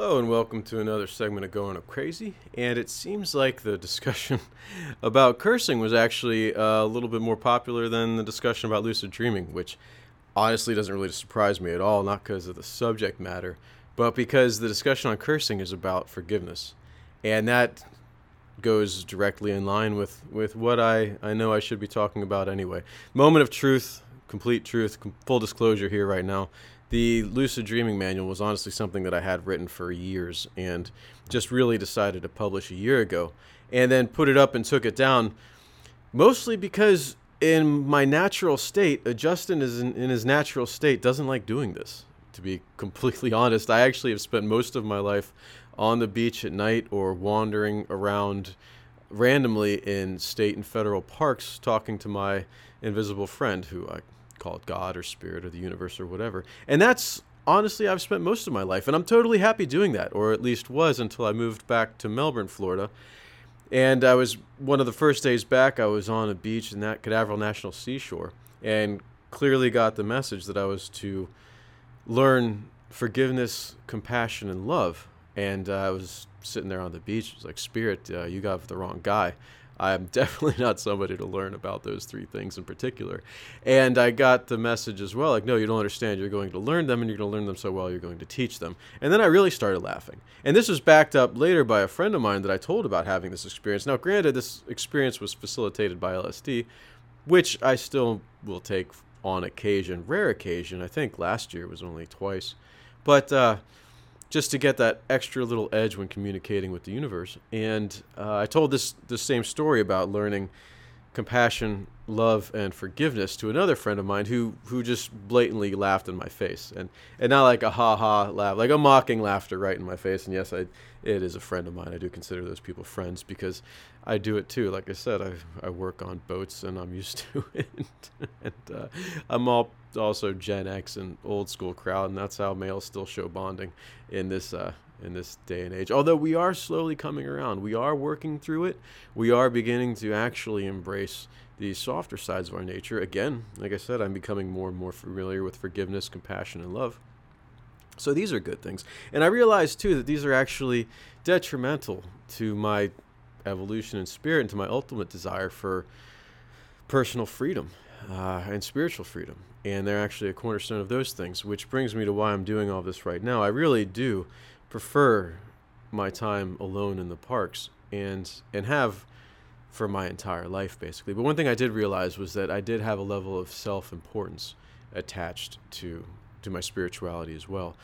Hello and welcome to another segment of Going Up Crazy, and it seems like the discussion about cursing was actually a little bit more popular than the discussion about lucid dreaming, which honestly doesn't really surprise me at all, not because of the subject matter, but because the discussion on cursing is about forgiveness, and that goes directly in line with what I know I should be talking about anyway. Moment of truth, complete truth, full disclosure here right now. The Lucid Dreaming Manual was honestly something that I had written for years and just really decided to publish a year ago, and then put it up and took it down, mostly because in my natural state, Justin is in his natural state, doesn't like doing this, to be completely honest. I actually have spent most of my life on the beach at night or wandering around randomly in state and federal parks talking to my invisible friend who I call it God or spirit or the universe or whatever. And that's honestly, I've spent most of my life, and I'm totally happy doing that, or at least was until I moved back to Melbourne, Florida. And I was, one of the first days back, I was on a beach in that Canaveral National Seashore and clearly got the message that I was to learn forgiveness, compassion, and love. And I was sitting there on the beach. It's like, Spirit, you got the wrong guy. I'm definitely not somebody to learn about those three things in particular. And I got the message as well, like, no, you don't understand. You're going to learn them, and you're going to learn them so well, you're going to teach them. And then I really started laughing. And this was backed up later by a friend of mine that I told about having this experience. Now, granted, this experience was facilitated by LSD, which I still will take on occasion, rare occasion. I think last year was only twice. But just to get that extra little edge when communicating with the universe. And I told this same story about learning compassion, love, and forgiveness to another friend of mine who just blatantly laughed in my face. And not like a ha-ha laugh, like a mocking laughter right in my face. And yes, it is a friend of mine. I do consider those people friends because I do it too. Like I said, I work on boats and I'm used to it. and I'm also Gen X and old school crowd, and that's how males still show bonding in this day and age. Although we are slowly coming around. We are working through it. We are beginning to actually embrace the softer sides of our nature. Again, like I said, I'm becoming more and more familiar with forgiveness, compassion, and love. So these are good things. And I realized, too, that these are actually detrimental to my evolution in spirit and to my ultimate desire for personal freedom and spiritual freedom. And they're actually a cornerstone of those things, which brings me to why I'm doing all this right now. I really do prefer my time alone in the parks and have for my entire life, basically. But one thing I did realize was that I did have a level of self-importance attached to my spirituality as well.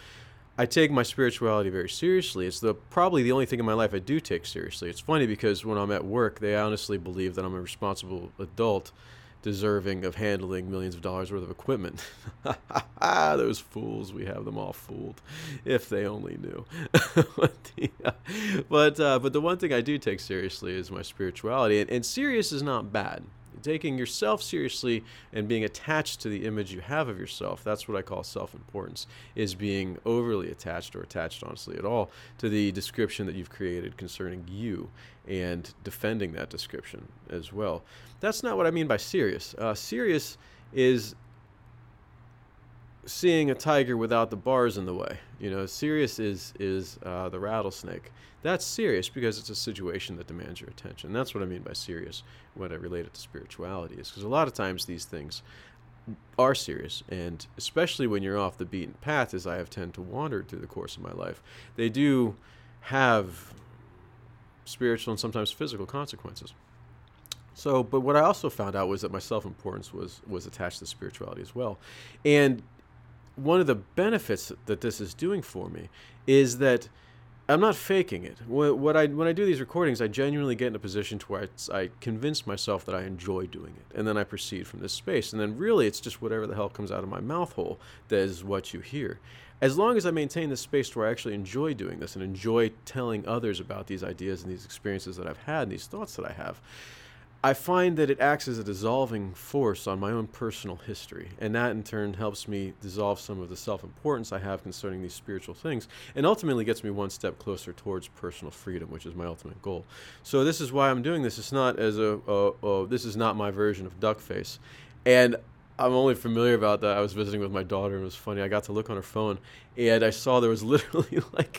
I take my spirituality very seriously. It's probably the only thing in my life I do take seriously. It's funny because when I'm at work, they honestly believe that I'm a responsible adult deserving of handling millions of dollars worth of equipment. Those fools, we have them all fooled. If they only knew. But the one thing I do take seriously is my spirituality. And serious is not bad. Taking yourself seriously and being attached to the image you have of yourself, that's what I call self-importance, is being overly attached or attached, honestly, at all to the description that you've created concerning you and defending that description as well. That's not what I mean by serious. Serious is seeing a tiger without the bars in the way. You know, serious is the rattlesnake. That's serious because it's a situation that demands your attention. That's what I mean by serious when I relate it to spirituality, is because a lot of times these things are serious, and especially when you're off the beaten path, as I have tended to wander through the course of my life, they do have spiritual and sometimes physical consequences. So, but what I also found out was that my self-importance was attached to spirituality as well. And one of the benefits that this is doing for me is that I'm not faking it. When I do these recordings, I genuinely get in a position to where I convince myself that I enjoy doing it, and then I proceed from this space. And then really, it's just whatever the hell comes out of my mouth hole that is what you hear. As long as I maintain this space to where I actually enjoy doing this and enjoy telling others about these ideas and these experiences that I've had and these thoughts that I have, I find that it acts as a dissolving force on my own personal history, and that in turn helps me dissolve some of the self-importance I have concerning these spiritual things, and ultimately gets me one step closer towards personal freedom, which is my ultimate goal. So this is why I'm doing this. It's not as this is not my version of Duckface, and I'm only familiar about that. I was visiting with my daughter, and it was funny. I got to look on her phone, and I saw there was literally like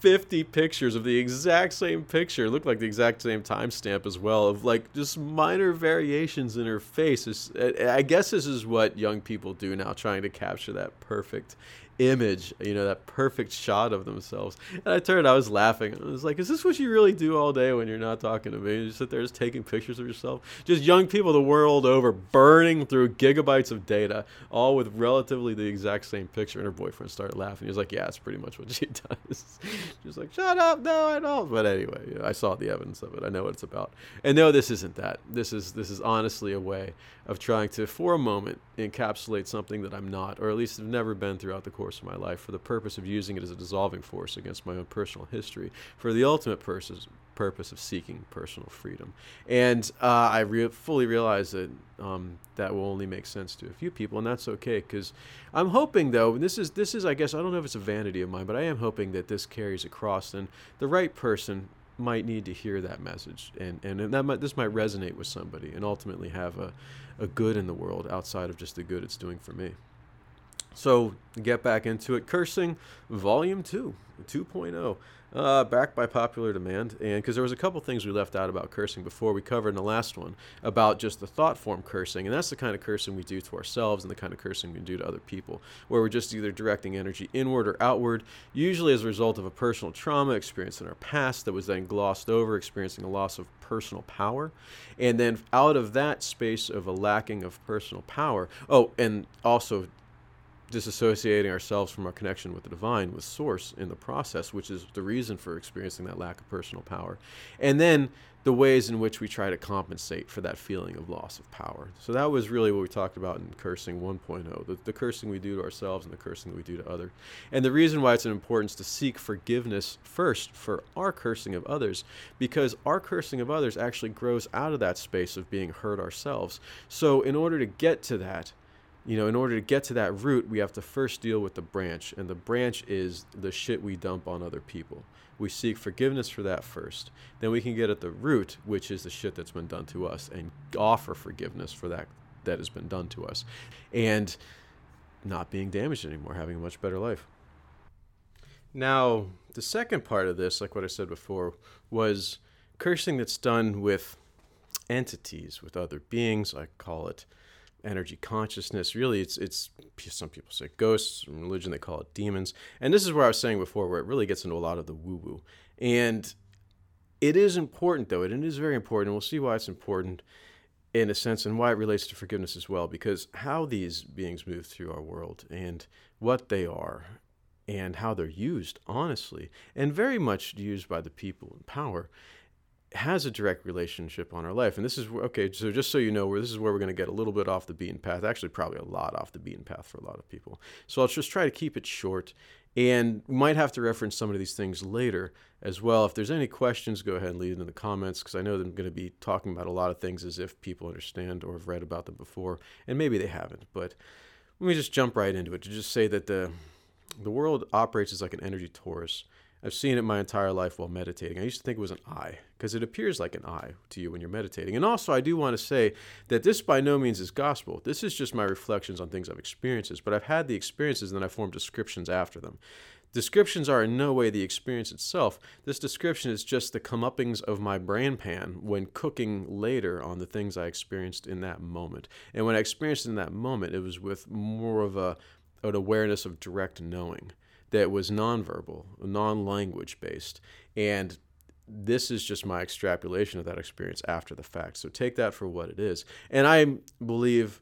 50 pictures of the exact same picture. It looked like the exact same timestamp as well, of like just minor variations in her face. I guess this is what young people do now, trying to capture that perfect image, you know, that perfect shot of themselves. And I turned, I was laughing. I was like, is this what you really do all day when you're not talking to me? You just sit there just taking pictures of yourself? Just young people the world over burning through gigabytes of data, all with relatively the exact same picture. And her boyfriend started laughing. He was like, yeah, that's pretty much what she does. She was like, shut up, no, I don't. But anyway, you know, I saw the evidence of it. I know what it's about. And no, this isn't that. This is honestly a way of trying to, for a moment, encapsulate something that I'm not, or at least have never been throughout the course of my life, for the purpose of using it as a dissolving force against my own personal history, for the ultimate purpose of seeking personal freedom. And I fully realize that that will only make sense to a few people, and that's okay, because I'm hoping, though, and this is, I guess, I don't know if it's a vanity of mine, but I am hoping that this carries across, and the right person might need to hear that message, and this might resonate with somebody and ultimately have a good in the world outside of just the good it's doing for me. So get back into it. Cursing, Volume 2, 2.0, back by popular demand. And because there was a couple things we left out about cursing before, we covered in the last one about just the thought form cursing. And that's the kind of cursing we do to ourselves and the kind of cursing we do to other people, where we're just either directing energy inward or outward, usually as a result of a personal trauma experience in our past that was then glossed over, experiencing a loss of personal power. And then out of that space of a lacking of personal power, and also disassociating ourselves from our connection with the divine, with source in the process, which is the reason for experiencing that lack of personal power. And then the ways in which we try to compensate for that feeling of loss of power. So that was really what we talked about in Cursing 1.0, the cursing we do to ourselves and the cursing we do to others. And the reason why it's an importance to seek forgiveness first for our cursing of others, because our cursing of others actually grows out of that space of being hurt ourselves. So in order to get to that, root, we have to first deal with the branch, and the branch is the shit we dump on other people. We seek forgiveness for that first. Then we can get at the root, which is the shit that's been done to us, and offer forgiveness for that has been done to us, and not being damaged anymore, having a much better life. Now, the second part of this, like what I said before, was cursing that's done with entities, with other beings. I call it energy consciousness. Really, it's some people say ghosts. In religion, they call it demons. And this is where I was saying before, where it really gets into a lot of the woo-woo. And it is important, though. It is very important. And we'll see why it's important in a sense, and why it relates to forgiveness as well, because how these beings move through our world and what they are and how they're used, honestly, and very much used by the people in power, has a direct relationship on our life. And this is, okay, so just so you know, this is where we're going to get a little bit off the beaten path, actually probably a lot off the beaten path for a lot of people. So I'll just try to keep it short, and we might have to reference some of these things later as well. If there's any questions, go ahead and leave them in the comments, because I know that I'm going to be talking about a lot of things as if people understand or have read about them before, and maybe they haven't. But let me just jump right into it to just say that the world operates as like an energy torus. I've seen it my entire life while meditating. I used to think it was an eye, because it appears like an eye to you when you're meditating. And also, I do want to say that this by no means is gospel. This is just my reflections on things I've experienced, but I've had the experiences, and then I formed descriptions after them. Descriptions are in no way the experience itself. This description is just the comeuppings of my brain pan when cooking later on the things I experienced in that moment. And when I experienced it in that moment, it was with more of an awareness of direct knowing that was nonverbal, non-language based. And this is just my extrapolation of that experience after the fact. So take that for what it is. And I believe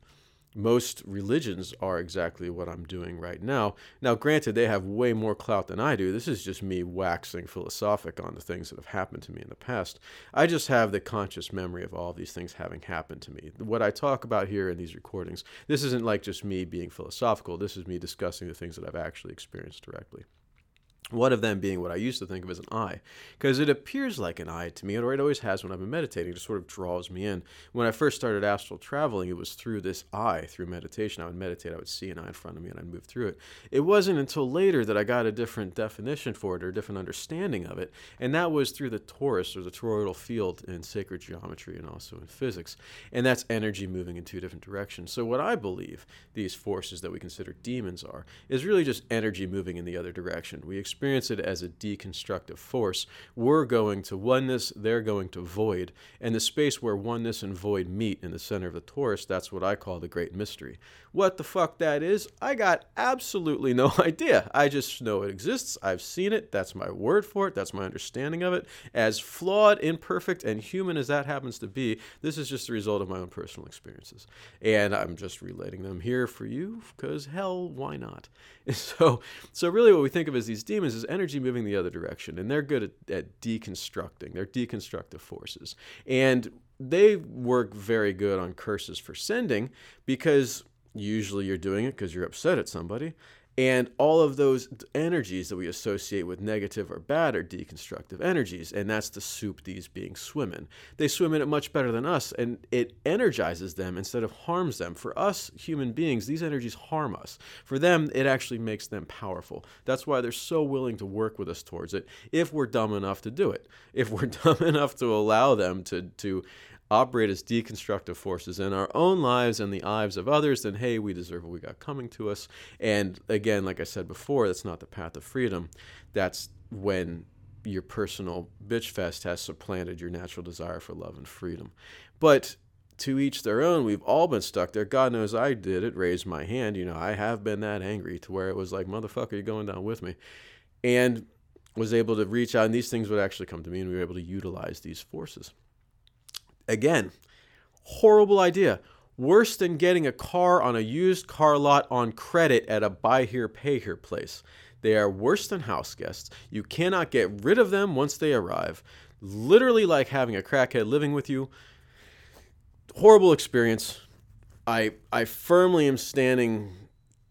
most religions are exactly what I'm doing right now. Now, granted, they have way more clout than I do. This is just me waxing philosophic on the things that have happened to me in the past. I just have the conscious memory of all of these things having happened to me. What I talk about here in these recordings, this isn't like just me being philosophical. This is me discussing the things that I've actually experienced directly. One of them being what I used to think of as an eye, because it appears like an eye to me, or it always has when I've been meditating. It just sort of draws me in. When I first started astral traveling, it was through this eye, through meditation. I would meditate, I would see an eye in front of me, and I'd move through it. It wasn't until later that I got a different definition for it, or a different understanding of it, and that was through the torus, or the toroidal field, in sacred geometry and also in physics, and that's energy moving in two different directions. So what I believe these forces that we consider demons are is really just energy moving in the other direction. We experience it as a deconstructive force. We're going to oneness, they're going to void, and the space where oneness and void meet in the center of the torus, that's what I call the great mystery. What the fuck that is, I got absolutely no idea. I just know it exists, I've seen it, that's my word for it, that's my understanding of it. As flawed, imperfect, and human as that happens to be, this is just the result of my own personal experiences. And I'm just relating them here for you, because hell, why not? So really what we think of as these demons is energy moving the other direction, and they're good at deconstructing. They're deconstructive forces, and they work very good on curses for sending, because usually you're doing it because you're upset at somebody, and all of those energies that we associate with negative or bad are deconstructive energies, and that's the soup these beings swim in. They swim in it much better than us, and it energizes them instead of harms them. For us human beings, these energies harm us. For them, it actually makes them powerful. That's why they're so willing to work with us towards it, if we're dumb enough to do it. If we're dumb enough to allow them to operate as deconstructive forces in our own lives and the lives of others, then hey, we deserve what we got coming to us. And again, like I said before, that's not the path of freedom. That's when your personal bitch fest has supplanted your natural desire for love and freedom. But to each their own. We've all been stuck there. God knows I did it, raised my hand. You know, I have been that angry to where it was like, motherfucker, you're going down with me. And was able to reach out, and these things would actually come to me, and we were able to utilize these forces. Again, horrible idea. Worse than getting a car on a used car lot on credit at a buy here, pay here place. They are worse than house guests. You cannot get rid of them once they arrive. Literally like having a crackhead living with you. Horrible experience. I firmly am standing,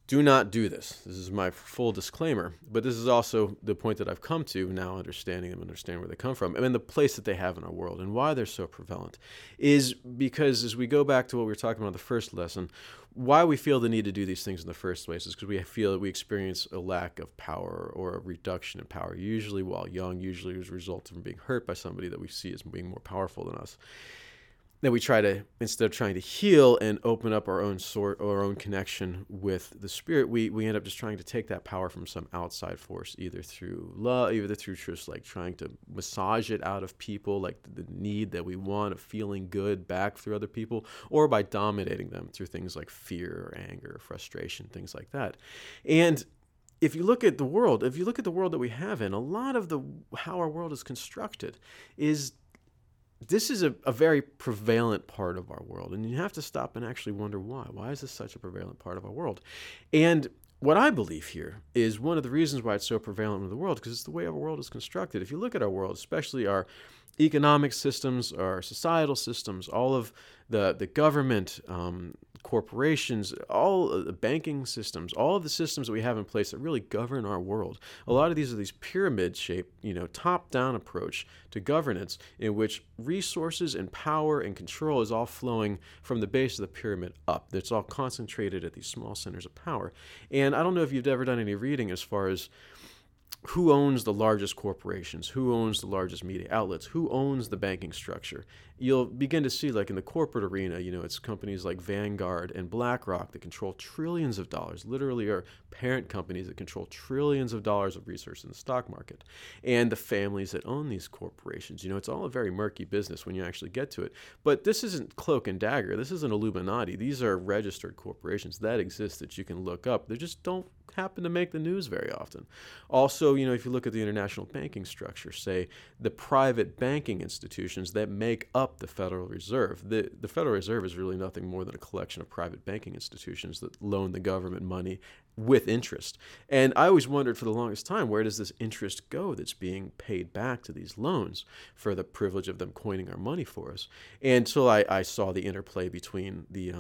do not do this. This is my full disclaimer, but this is also the point that I've come to now, understanding them, understanding where they come from, and then the place that they have in our world and why they're so prevalent is because, as we go back to what we were talking about in the first lesson, why we feel the need to do these things in the first place is because we feel that we experience a lack of power or a reduction in power, usually while young, usually as a result of being hurt by somebody that we see as being more powerful than us. That we try to, instead of trying to heal and open up our own sort, our own connection with the spirit, we end up just trying to take that power from some outside force, either through love, either through just like trying to massage it out of people, like the need that we want of feeling good back through other people, or by dominating them through things like fear or anger or frustration, things like that. And if you look at the world, if you look at the world that we have in, a lot of the how our world is constructed is this is a very prevalent part of our world, and you have to stop and actually wonder why. Why is this such a prevalent part of our world? And what I believe here is one of the reasons why it's so prevalent in the world, because it's the way our world is constructed. If you look at our world, especially our economic systems, our societal systems, all of the government, corporations, all of the banking systems, all of the systems that we have in place that really govern our world. A lot of these are these pyramid-shaped, top-down approach to governance in which resources and power and control is all flowing from the base of the pyramid up. That's all concentrated at these small centers of power. And I don't know if you've ever done any reading as far as who owns the largest corporations, who owns the largest media outlets, who owns the banking structure. You'll begin to see, like in the corporate arena, it's companies like Vanguard and BlackRock that control trillions of dollars, literally are parent companies that control trillions of dollars of research in the stock market, and the families that own these corporations. It's all a very murky business when you actually get to it. But this isn't cloak and dagger. This isn't Illuminati. These are registered corporations that exist that you can look up. They just don't happen to make the news very often. Also, if you look at the international banking structure, say the private banking institutions that make up the Federal Reserve. The Federal Reserve is really nothing more than a collection of private banking institutions that loan the government money with interest. And I always wondered for the longest time, where does this interest go that's being paid back to these loans for the privilege of them coining our money for us? And so I saw the interplay between the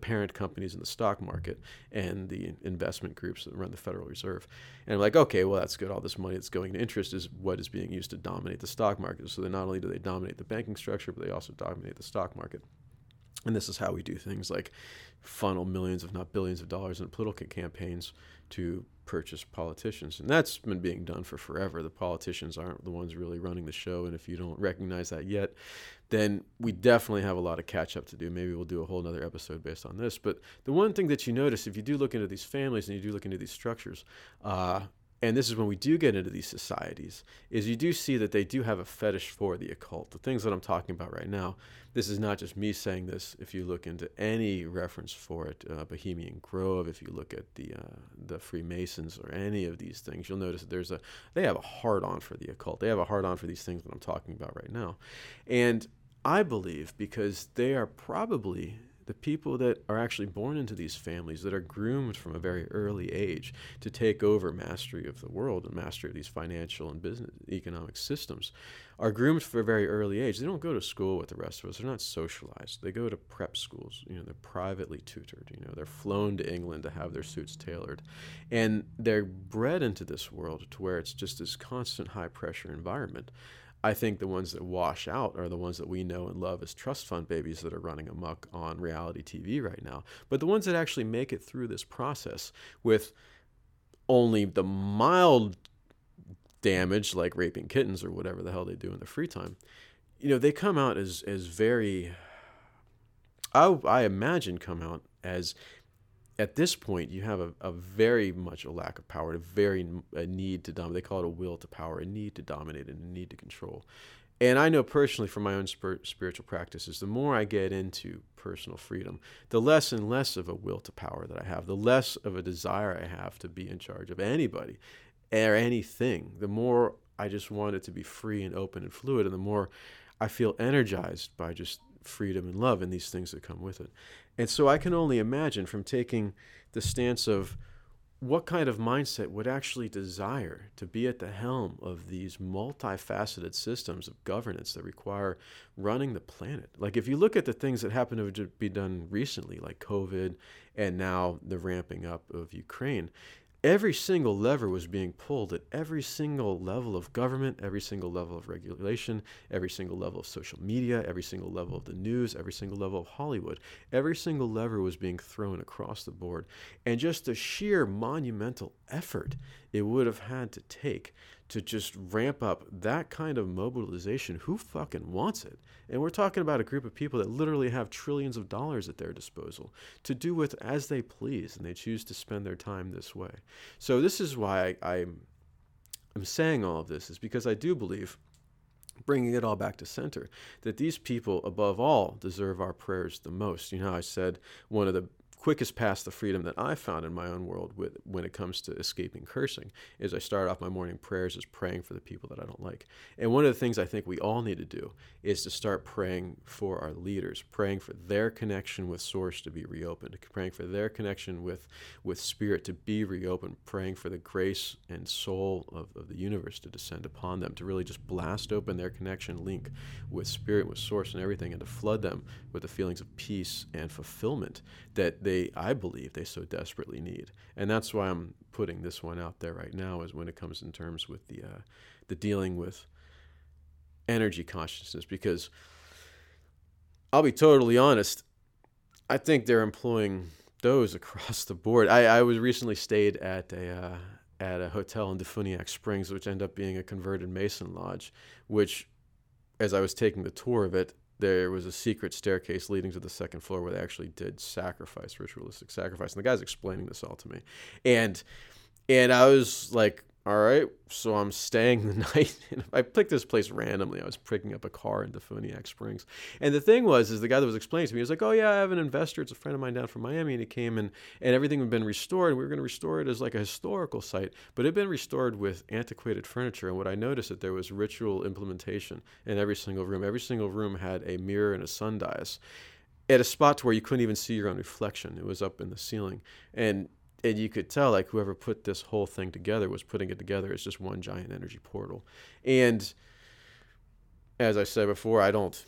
parent companies in the stock market and the investment groups that run the Federal Reserve. And I'm like, okay, well, that's good. All this money that's going to interest is what is being used to dominate the stock market. So not only do they dominate the banking structure, but they also dominate the stock market. And this is how we do things like funnel millions, if not billions of dollars in political campaigns to purchase politicians. And that's been being done for forever. The politicians aren't the ones really running the show. And if you don't recognize that yet, then we definitely have a lot of catch up to do. Maybe we'll do a whole nother episode based on this. But the one thing that you notice, if you do look into these families and you do look into these structures, and this is when we do get into these societies, is you do see that they do have a fetish for the occult. The things that I'm talking about right now, this is not just me saying this. If you look into any reference for it, Bohemian Grove, if you look at the Freemasons or any of these things, you'll notice that they have a hard-on for the occult. They have a hard-on for these things that I'm talking about right now. And I believe because they are probably the people that are actually born into these families that are groomed from a very early age to take over mastery of the world and mastery of these financial and business economic systems are groomed from a very early age. They don't go to school with the rest of us. They're not socialized. They go to prep schools. You know, they're privately tutored. You know, they're flown to England to have their suits tailored. And they're bred into this world to where it's just this constant high-pressure environment. I think the ones that wash out are the ones that we know and love as trust fund babies that are running amok on reality TV right now. But the ones that actually make it through this process with only the mild damage, like raping kittens or whatever the hell they do in their free time, you know, they come out as very, I imagine come out as, at this point, you have a very much a lack of power, a need to dominate. They call it a will to power, a need to dominate, and a need to control. And I know personally from my own spiritual practices, the more I get into personal freedom, the less and less of a will to power that I have, the less of a desire I have to be in charge of anybody or anything. The more I just want it to be free and open and fluid, and the more I feel energized by just freedom and love and these things that come with it. And so I can only imagine from taking the stance of what kind of mindset would actually desire to be at the helm of these multifaceted systems of governance that require running the planet. Like if you look at the things that happen to be done recently, like COVID and now the ramping up of Ukraine, every single lever was being pulled at every single level of government, every single level of regulation, every single level of social media, every single level of the news, every single level of Hollywood. Every single lever was being thrown across the board. And just the sheer monumental effort it would have had to take to just ramp up that kind of mobilization, who fucking wants it? And we're talking about a group of people that literally have trillions of dollars at their disposal to do with as they please, and they choose to spend their time this way. So this is why I'm saying all of this, is because I do believe, bringing it all back to center, that these people, above all, deserve our prayers the most. You know, I said one of the quickest path to freedom that I found in my own world when it comes to escaping cursing is I start off my morning prayers as praying for the people that I don't like. And one of the things I think we all need to do is to start praying for our leaders, praying for their connection with Source to be reopened, praying for their connection with Spirit to be reopened, praying for the grace and soul of the universe to descend upon them, to really just blast open their connection link with Spirit, with Source and everything, and to flood them with the feelings of peace and fulfillment that I believe they so desperately need. And that's why I'm putting this one out there right now, is when it comes in terms with the dealing with energy consciousness, because I'll be totally honest, I think they're employing those across the board. I was recently stayed at a hotel in DeFuniak Springs, which ended up being a converted Mason lodge, which as I was taking the tour of it, there was a secret staircase leading to the second floor where they actually did sacrifice, ritualistic sacrifice. And the guy's explaining this all to me. And I was like, all right, so I'm staying the night. And I picked this place randomly. I was picking up a car in DeFuniak Springs. And the thing was the guy that was explaining to me, he was like, oh, yeah, I have an investor. It's a friend of mine down from Miami. And he came in, and everything had been restored. We were going to restore it as like a historical site. But it had been restored with antiquated furniture. And what I noticed that there was ritual implementation in every single room. Every single room had a mirror and a sundial at a spot to where you couldn't even see your own reflection. It was up in the ceiling. And And you could tell, like, whoever put this whole thing together was putting it together. It's just one giant energy portal. And as I said before, I don't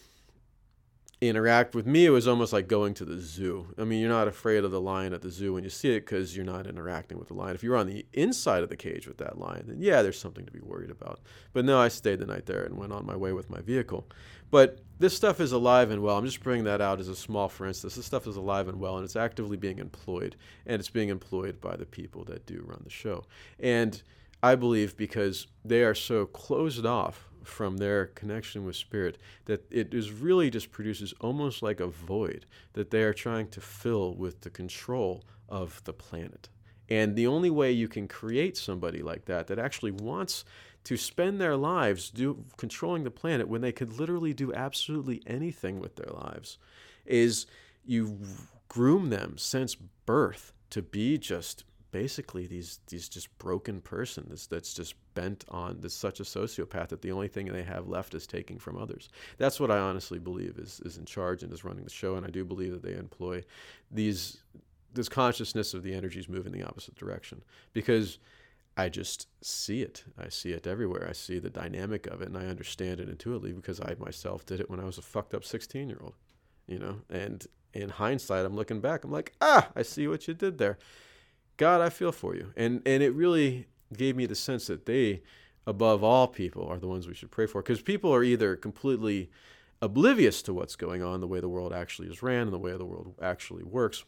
interact with me. It was almost like going to the zoo. I mean, you're not afraid of the lion at the zoo when you see it because you're not interacting with the lion. If you were on the inside of the cage with that lion, then yeah, there's something to be worried about. But no, I stayed the night there and went on my way with my vehicle. But this stuff is alive and well. I'm just bringing that out as a small for instance. This stuff is alive and well, and it's actively being employed, and it's being employed by the people that do run the show. And I believe because they are so closed off from their connection with spirit that it is really just produces almost like a void that they are trying to fill with the control of the planet. And the only way you can create somebody like that that actually wants to spend their lives controlling the planet when they could literally do absolutely anything with their lives is you groom them since birth to be just basically these just broken person that's just bent on this, such a sociopath that the only thing they have left is taking from others. That's what I honestly believe is in charge and is running the show. And I do believe that they employ this consciousness of the energies moving in the opposite direction, because I just see it. I see it everywhere. I see the dynamic of it, and I understand it intuitively because I myself did it when I was a fucked up 16-year-old, you know. And in hindsight, I'm looking back. I'm like, I see what you did there. God, I feel for you. And it really gave me the sense that they, above all people, are the ones we should pray for. Because people are either completely oblivious to what's going on, the way the world actually is ran and the way the world actually works,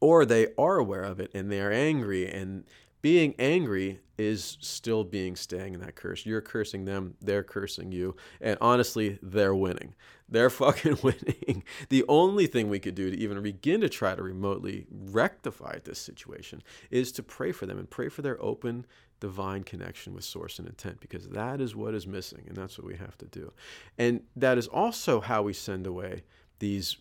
or they are aware of it and they are angry. And being angry is still staying in that curse. You're cursing them, they're cursing you, and honestly, they're winning. They're fucking winning. The only thing we could do to even begin to try to remotely rectify this situation is to pray for them and pray for their open, divine connection with source and intent, because that is what is missing, and that's what we have to do. And that is also how we send away these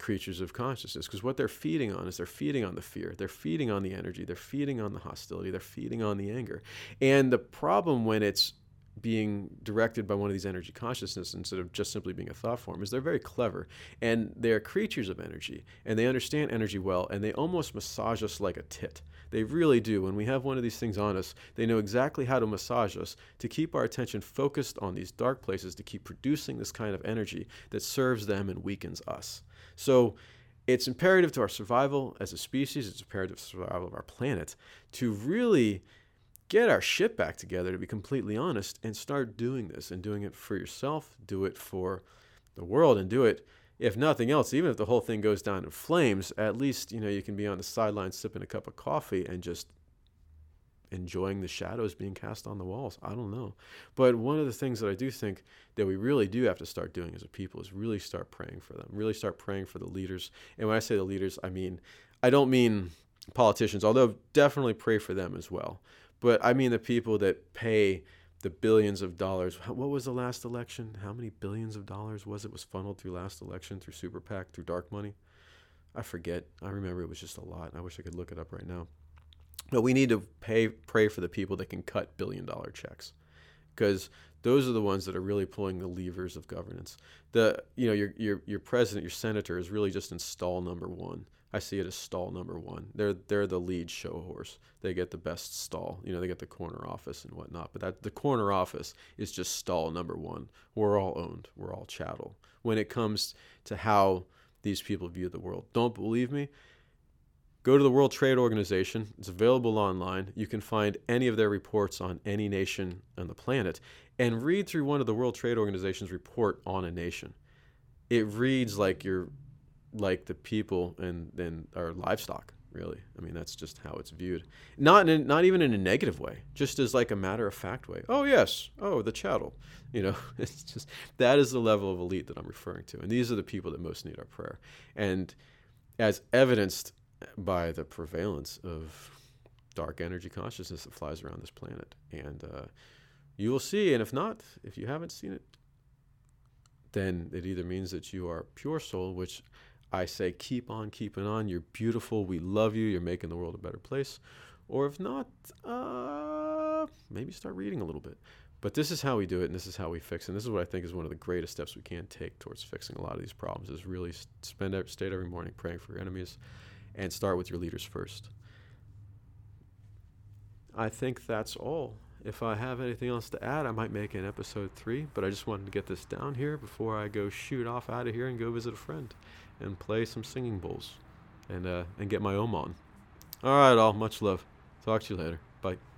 creatures of consciousness, because what they're feeding on is they're feeding on the fear, they're feeding on the energy, they're feeding on the hostility, they're feeding on the anger. And the problem when it's being directed by one of these energy consciousness instead of just simply being a thought form is they're very clever, and they're creatures of energy, and they understand energy well, and they almost massage us like a tit. They really do. When we have one of these things on us, they know exactly how to massage us to keep our attention focused on these dark places, to keep producing this kind of energy that serves them and weakens us. So it's imperative to our survival as a species, it's imperative to the survival of our planet, to really get our shit back together, to be completely honest, and start doing this, and doing it for yourself, do it for the world, and do it, if nothing else, even if the whole thing goes down in flames, at least, you know, you can be on the sidelines sipping a cup of coffee and just enjoying the shadows being cast on the walls. I don't know. But one of the things that I do think that we really do have to start doing as a people is really start praying for them, really start praying for the leaders. And when I say the leaders, I don't mean politicians, although definitely pray for them as well. But I mean the people that pay the billions of dollars. What was the last election? How many billions of dollars was funneled through last election, through Super PAC, through dark money? I forget. I remember it was just a lot. I wish I could look it up right now. But we need to pray for the people that can cut billion-dollar checks, because those are the ones that are really pulling the levers of governance. Your president, your senator is really just in stall number one. I see it as stall number one. They're the lead show horse. They get the best stall. They get the corner office and whatnot. But the corner office is just stall number one. We're all owned. We're all chattel. When it comes to how these people view the world, don't believe me? Go to the World Trade Organization. It's available online. You can find any of their reports on any nation on the planet and read through one of the World Trade Organization's report on a nation. It reads like the people and then are livestock, really. That's just how it's viewed. Not even in a negative way, just as like a matter of fact way. Oh yes, oh the chattel. It's just, that is the level of elite that I'm referring to. And these are the people that most need our prayer. And as evidenced by the prevalence of dark energy consciousness that flies around this planet. And you will see, and if you haven't seen it, then it either means that you are pure soul, which I say keep on keeping on, you're beautiful, we love you, you're making the world a better place, or if not, maybe start reading a little bit. But this is how we do it, and this is how we fix it. And this is what I think is one of the greatest steps we can take towards fixing a lot of these problems, is really stay every morning praying for your enemies, and start with your leaders first. I think that's all. If I have anything else to add, I might make an episode 3, but I just wanted to get this down here before I go shoot off out of here and go visit a friend and play some singing bowls and get my ohm on. All right, all. Much love. Talk to you later. Bye.